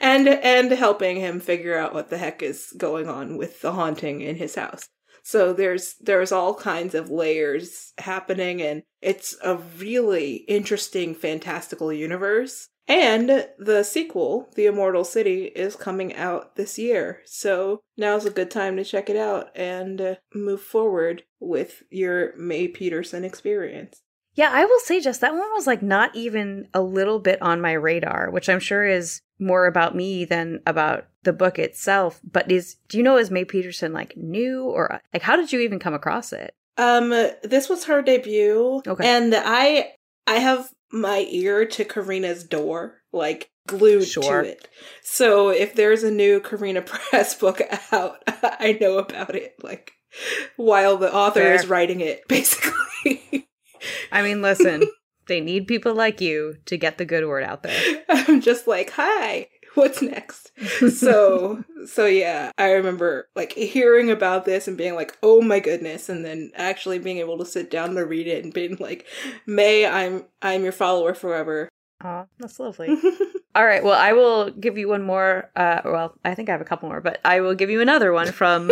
and and helping him figure out what the heck is going on with the haunting in his house. So there's there's all kinds of layers happening, and it's a really interesting, fantastical universe. And the sequel, The Immortal City, is coming out this year. So now's a good time to check it out and uh, move forward with your Mae Peterson experience. Yeah, I will say, Jess, that one was, like, not even a little bit on my radar, which I'm sure is more about me than about the book itself. But is, do you know, is Mae Peterson, like, new, or, like, how did you even come across it? Um, this was her debut. Okay. And I, I have my ear to Karina's door, like, glued sure. to it. So if there's a new Karina Press book out, I know about it, like, while the author Fair. is writing it, basically. I mean, listen, they need people like you to get the good word out there. I'm just like, hi, what's next? So, so yeah, I remember, like, hearing about this and being like, oh my goodness. And then actually being able to sit down to read it and being like, Mae, I'm, I'm your follower forever. Aw, that's lovely. All right. Well, I will give you one more. Uh, well, I think I have a couple more, but I will give you another one from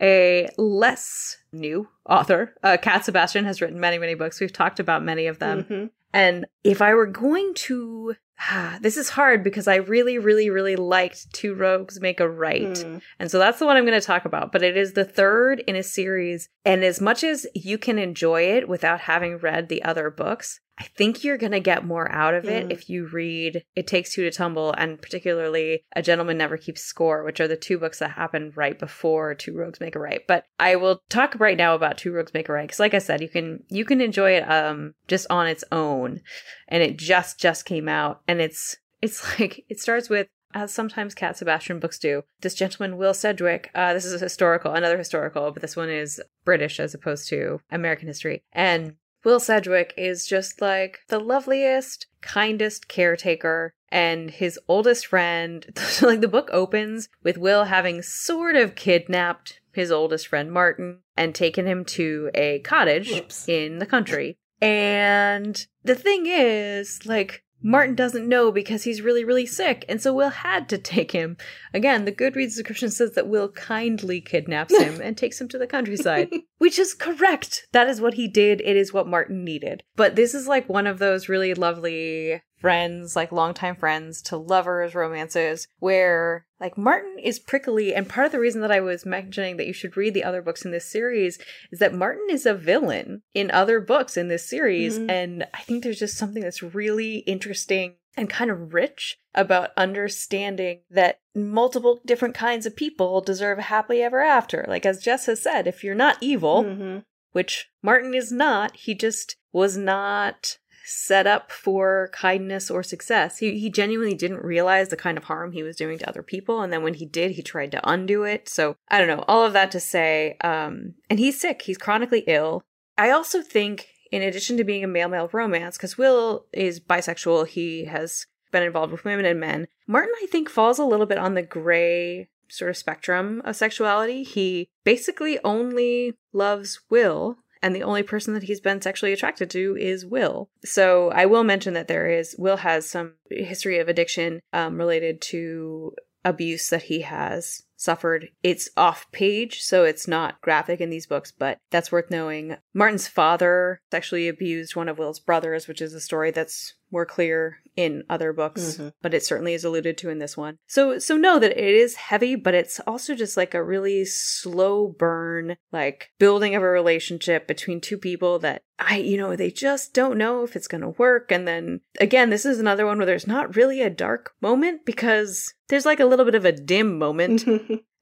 a less new author. Uh, Kat Sebastian has written many, many books. We've talked about many of them. Mm-hmm. And if I were going to, ah, this is hard because I really, really, really liked Two Rogues Make a Right. Mm. And so that's the one I'm going to talk about. But it is the third in a series. And as much as you can enjoy it without having read the other books, I think you're going to get more out of it mm. if you read It Takes Two to Tumble, and particularly A Gentleman Never Keeps Score, which are the two books that happened right before Two Rogues Make a Right. But I will talk right now about Two Rogues Make a Right, because like I said, you can you can enjoy it um just on its own. And it just just came out. And it's it's like, it starts with as sometimes Kat Sebastian books do. This gentleman, Will Sedgwick, uh, this is a historical, another historical, but this one is British as opposed to American history. And Will Sedgwick is just like the loveliest, kindest caretaker and his oldest friend. Like the book opens with Will having sort of kidnapped his oldest friend, Martin, and taken him to a cottage Oops. in the country. And the thing is, like, Martin doesn't know because he's really, really sick. And so Will had to take him. Again, the Goodreads description says that Will kindly kidnaps him and takes him to the countryside, which is correct. That is what he did. It is what Martin needed. But this is like one of those really lovely friends, like longtime friends to lovers romances where like Martin is prickly. And part of the reason that I was mentioning that you should read the other books in this series is that Martin is a villain in other books in this series. Mm-hmm. And I think there's just something that's really interesting and kind of rich about understanding that multiple different kinds of people deserve a happily ever after. Like as Jess has said, if you're not evil, mm-hmm. which Martin is not, he just was not set up for kindness or success. He he genuinely didn't realize the kind of harm he was doing to other people. And then when he did, he tried to undo it. So I don't know, all of that to say, um, and he's sick. He's chronically ill. I also think in addition to being a male-male romance, because Will is bisexual, he has been involved with women and men. Martin, I think, falls a little bit on the gray sort of spectrum of sexuality. He basically only loves Will. And the only person that he's been sexually attracted to is Will. So I will mention that there is, Will has some history of addiction um, related to abuse that he has suffered. It's off page, so it's not graphic in these books, but that's worth knowing. Martin's father sexually abused one of Will's brothers, which is a story that's more clear in other books, mm-hmm. but it certainly is alluded to in this one. So so know that it is heavy, but it's also just like a really slow burn, like building of a relationship between two people that I, you know, they just don't know if it's going to work. And then again, this is another one where there's not really a dark moment because there's like a little bit of a dim moment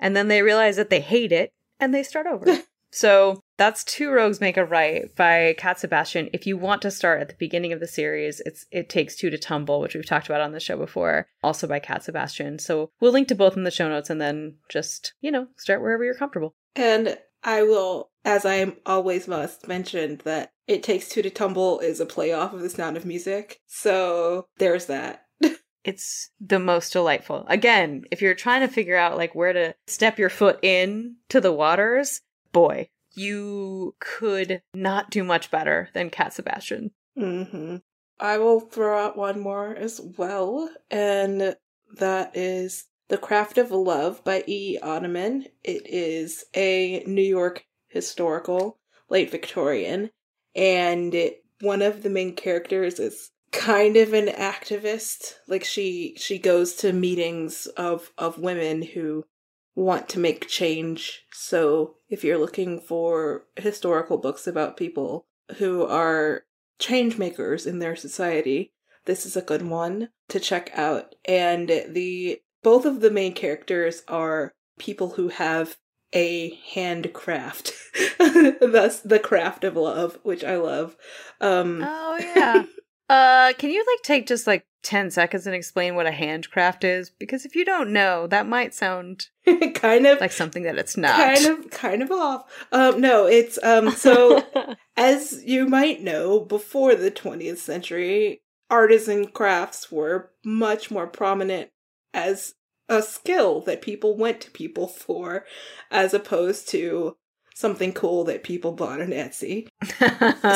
and then they realize that they hate it and they start over. So that's Two Rogues Make a Right by Kat Sebastian. If you want to start at the beginning of the series, it's It Takes Two to Tumble, which we've talked about on the show before, also by Kat Sebastian. So we'll link to both in the show notes and then just, you know, start wherever you're comfortable. And I will, as I always must, mention that It Takes Two to Tumble is a playoff of The Sound of Music. So there's that. It's the most delightful. Again, if you're trying to figure out like where to step your foot in to the waters, boy, you could not do much better than Kat Sebastian. Mm-hmm. I will throw out one more as well, and that is The Craft of Love by E. Ottoman. It is a New York historical, late Victorian, and it, one of the main characters is kind of an activist. Like she she goes to meetings of, of women who want to make change. So if you're looking for historical books about people who are change makers in their society, this is a good one to check out. And the both of the main characters are people who have a handcraft. Thus The Craft of Love, which I love. Um, oh yeah. Uh, can you like take just like ten seconds and explain what a handcraft is? Because if you don't know, that might sound kind of like something that it's not. Kind of, kind of off. Um, no, it's, um, so as you might know, before the twentieth century, artisan crafts were much more prominent as a skill that people went to people for, as opposed to something cool that people bought on Etsy.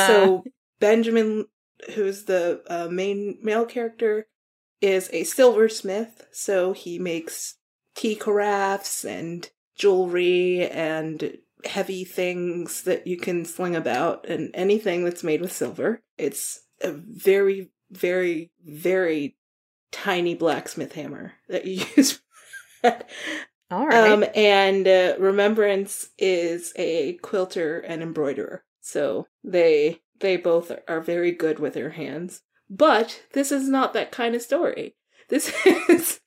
So Benjamin, who's the uh, main male character, is a silversmith, so he makes tea carafes and jewelry and heavy things that you can sling about and anything that's made with silver. It's a very, very, very tiny blacksmith hammer that you use. All right. Um, and uh, Remembrance is a quilter and embroiderer, so they... They both are very good with their hands. But this is not that kind of story. This is...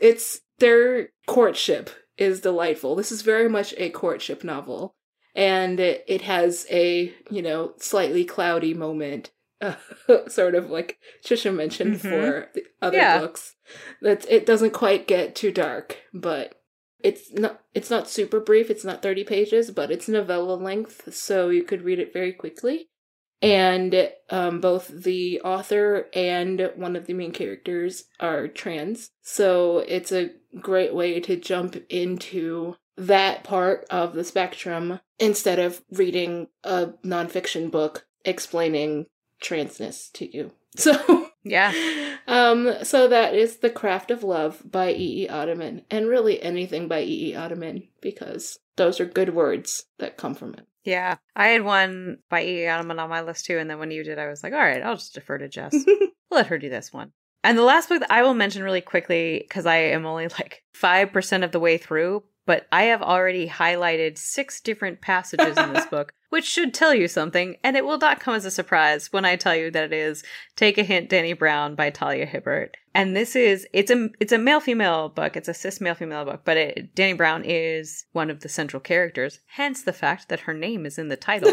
it's... Their courtship is delightful. This is very much a courtship novel. And it has a, you know, slightly cloudy moment uh, sort of like Trisha mentioned mm-hmm. for the other yeah. books, that it doesn't quite get too dark, but it's not it's not super brief. It's not thirty pages, but it's novella length, so you could read it very quickly. And um, both the author and one of the main characters are trans. So it's a great way to jump into that part of the spectrum instead of reading a nonfiction book explaining transness to you. So, yeah. um, so that is The Craft of Love by E E Ottoman, and really anything by E E Ottoman, because those are good words that come from it. Yeah, I had one by E E Ottoman on my list too, and then when you did, I was like, all right, I'll just defer to Jess. I'll let her do this one. And the last book that I will mention really quickly, because I am only like five percent of the way through, but I have already highlighted six different passages in this book, which should tell you something, and it will not come as a surprise when I tell you that it is Take a Hint, Dani Brown by Talia Hibbert. And this is, it's a it's a male-female book. It's a cis male-female book, but it, Dani Brown is one of the central characters, hence the fact that her name is in the title.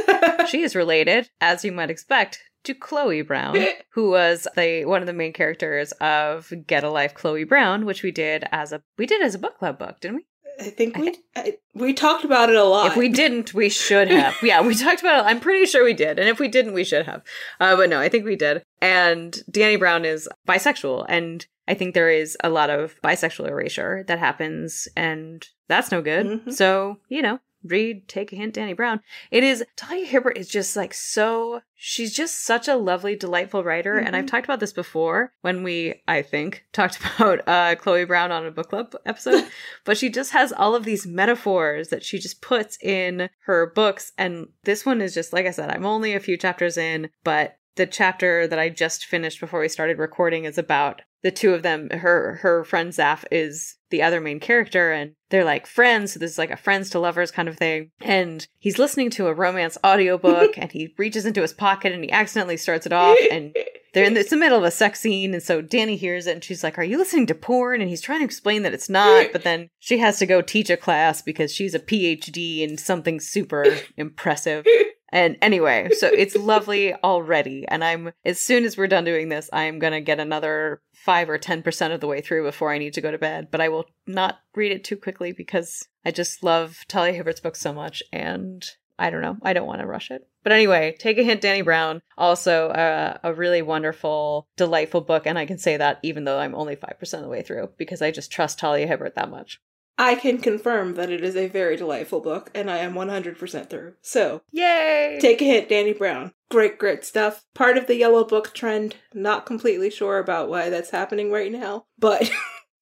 She is related, as you might expect, to Chloe Brown, who was the one of the main characters of Get a Life, Chloe Brown, which we did as a we did as a book club book, didn't we? I think we I, we talked about it a lot. If we didn't, we should have. Yeah, we talked about it. I'm pretty sure we did. And if we didn't, we should have. Uh, but no, I think we did. And Dani Brown is bisexual. And I think there is a lot of bisexual erasure that happens. And that's no good. Mm-hmm. So, you know, read Take a Hint, Dani Brown. It is, Talia Hibbert is just like so, she's just such a lovely, delightful writer. Mm-hmm. And I've talked about this before when we, I think, talked about uh, Chloe Brown on a book club episode. But she just has all of these metaphors that she just puts in her books. And this one is just, like I said, I'm only a few chapters in, but the chapter that I just finished before we started recording is about the two of them. Her her friend Zaf is the other main character, and they're like friends. So this is like a friends to lovers kind of thing. And he's listening to a romance audiobook and he reaches into his pocket and he accidentally starts it off. And they're in the, it's the middle of a sex scene. And so Dani hears it and she's like, are you listening to porn? And he's trying to explain that it's not. But then she has to go teach a class because she's a P H D in something super impressive. And anyway, so it's lovely already. And I'm, as soon as we're done doing this, I'm going to get another five or ten percent of the way through before I need to go to bed. But I will not read it too quickly because I just love Talia Hibbert's book so much. And I don't know, I don't want to rush it. But anyway, Take a Hint, Dani Brown, also uh, a really wonderful, delightful book. And I can say that even though I'm only five percent of the way through because I just trust Talia Hibbert that much. I can confirm that it is a very delightful book, and I am one hundred percent through. So, yay! Take a Hint, Dani Brown. Great, great stuff. Part of the yellow book trend. Not completely sure about why that's happening right now, but...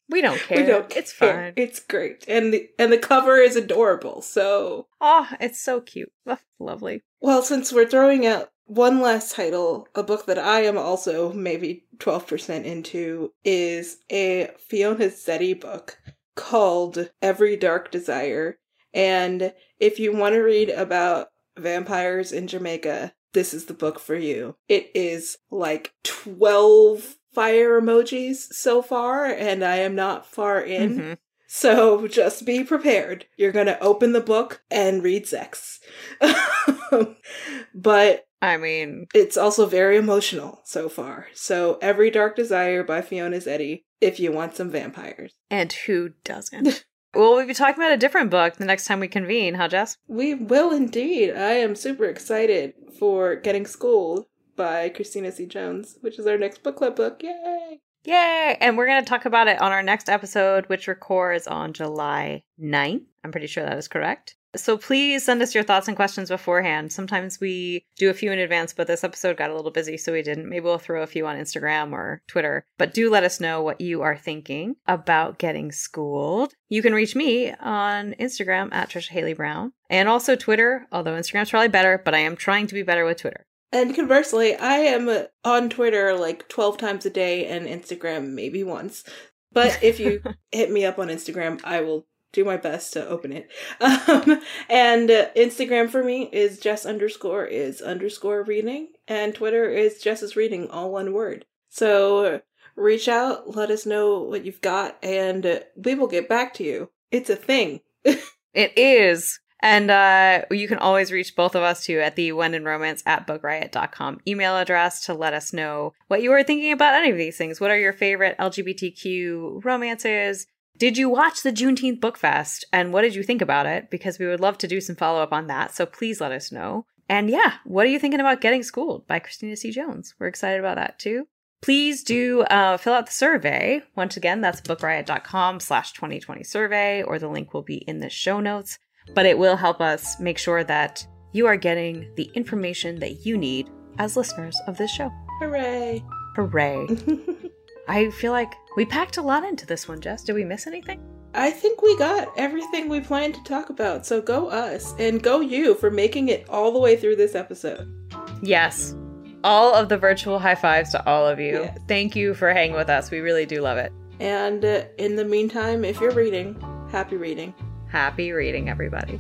we don't care. We don't it's care. Fine. It's great. And the, and the cover is adorable, so... Oh, it's so cute. That's lovely. Well, since we're throwing out one last title, a book that I am also maybe twelve percent into, is a Fiona Zetti book called Every Dark Desire. And if you want to read about vampires in Jamaica, this is the book for you. It is like twelve fire emojis so far, and I am not far in. Mm-hmm. So just be prepared. You're going to open the book and read sex. But I mean, it's also very emotional so far. So Every Dark Desire by Fiona Zetti, if you want some vampires. And who doesn't? Well, we'll be talking about a different book the next time we convene, huh, Jess? We will indeed. I am super excited for Getting Schooled by Christina C. Jones, which is our next book club book. Yay! Yay! And we're going to talk about it on our next episode, which records on July ninth. I'm pretty sure that is correct. So please send us your thoughts and questions beforehand. Sometimes we do a few in advance, but this episode got a little busy, so we didn't. Maybe we'll throw a few on Instagram or Twitter. But do let us know what you are thinking about Getting Schooled. You can reach me on Instagram at Trisha Haley Brown, and also Twitter, although Instagram's probably better, but I am trying to be better with Twitter. And conversely, I am on Twitter like twelve times a day and Instagram maybe once. But if you hit me up on Instagram, I will do my best to open it. Um, and uh, Instagram for me is Jess underscore is underscore reading. And Twitter is Jess's reading, all one word. So reach out, let us know what you've got, and uh, we will get back to you. It's a thing. It is. And uh, you can always reach both of us, too, at the When in Romance at book riot dot com email address to let us know what you were thinking about any of these things. What are your favorite L G B T Q romances? Did you watch the Juneteenth Book Fest? And what did you think about it? Because we would love to do some follow-up on that, so please let us know. And yeah, what are you thinking about Getting Schooled by Christina C. Jones? We're excited about that, too. Please do uh, fill out the survey. Once again, that's book riot dot com slash twenty twenty survey, or the link will be in the show notes. But it will help us make sure that you are getting the information that you need as listeners of this show. Hooray. Hooray. I feel like we packed a lot into this one, Jess. Did we miss anything? I think we got everything we planned to talk about. So go us, and go you for making it all the way through this episode. Yes. All of the virtual high fives to all of you. Yes. Thank you for hanging with us. We really do love it. And uh, in the meantime, if you're reading, happy reading. Happy reading, everybody.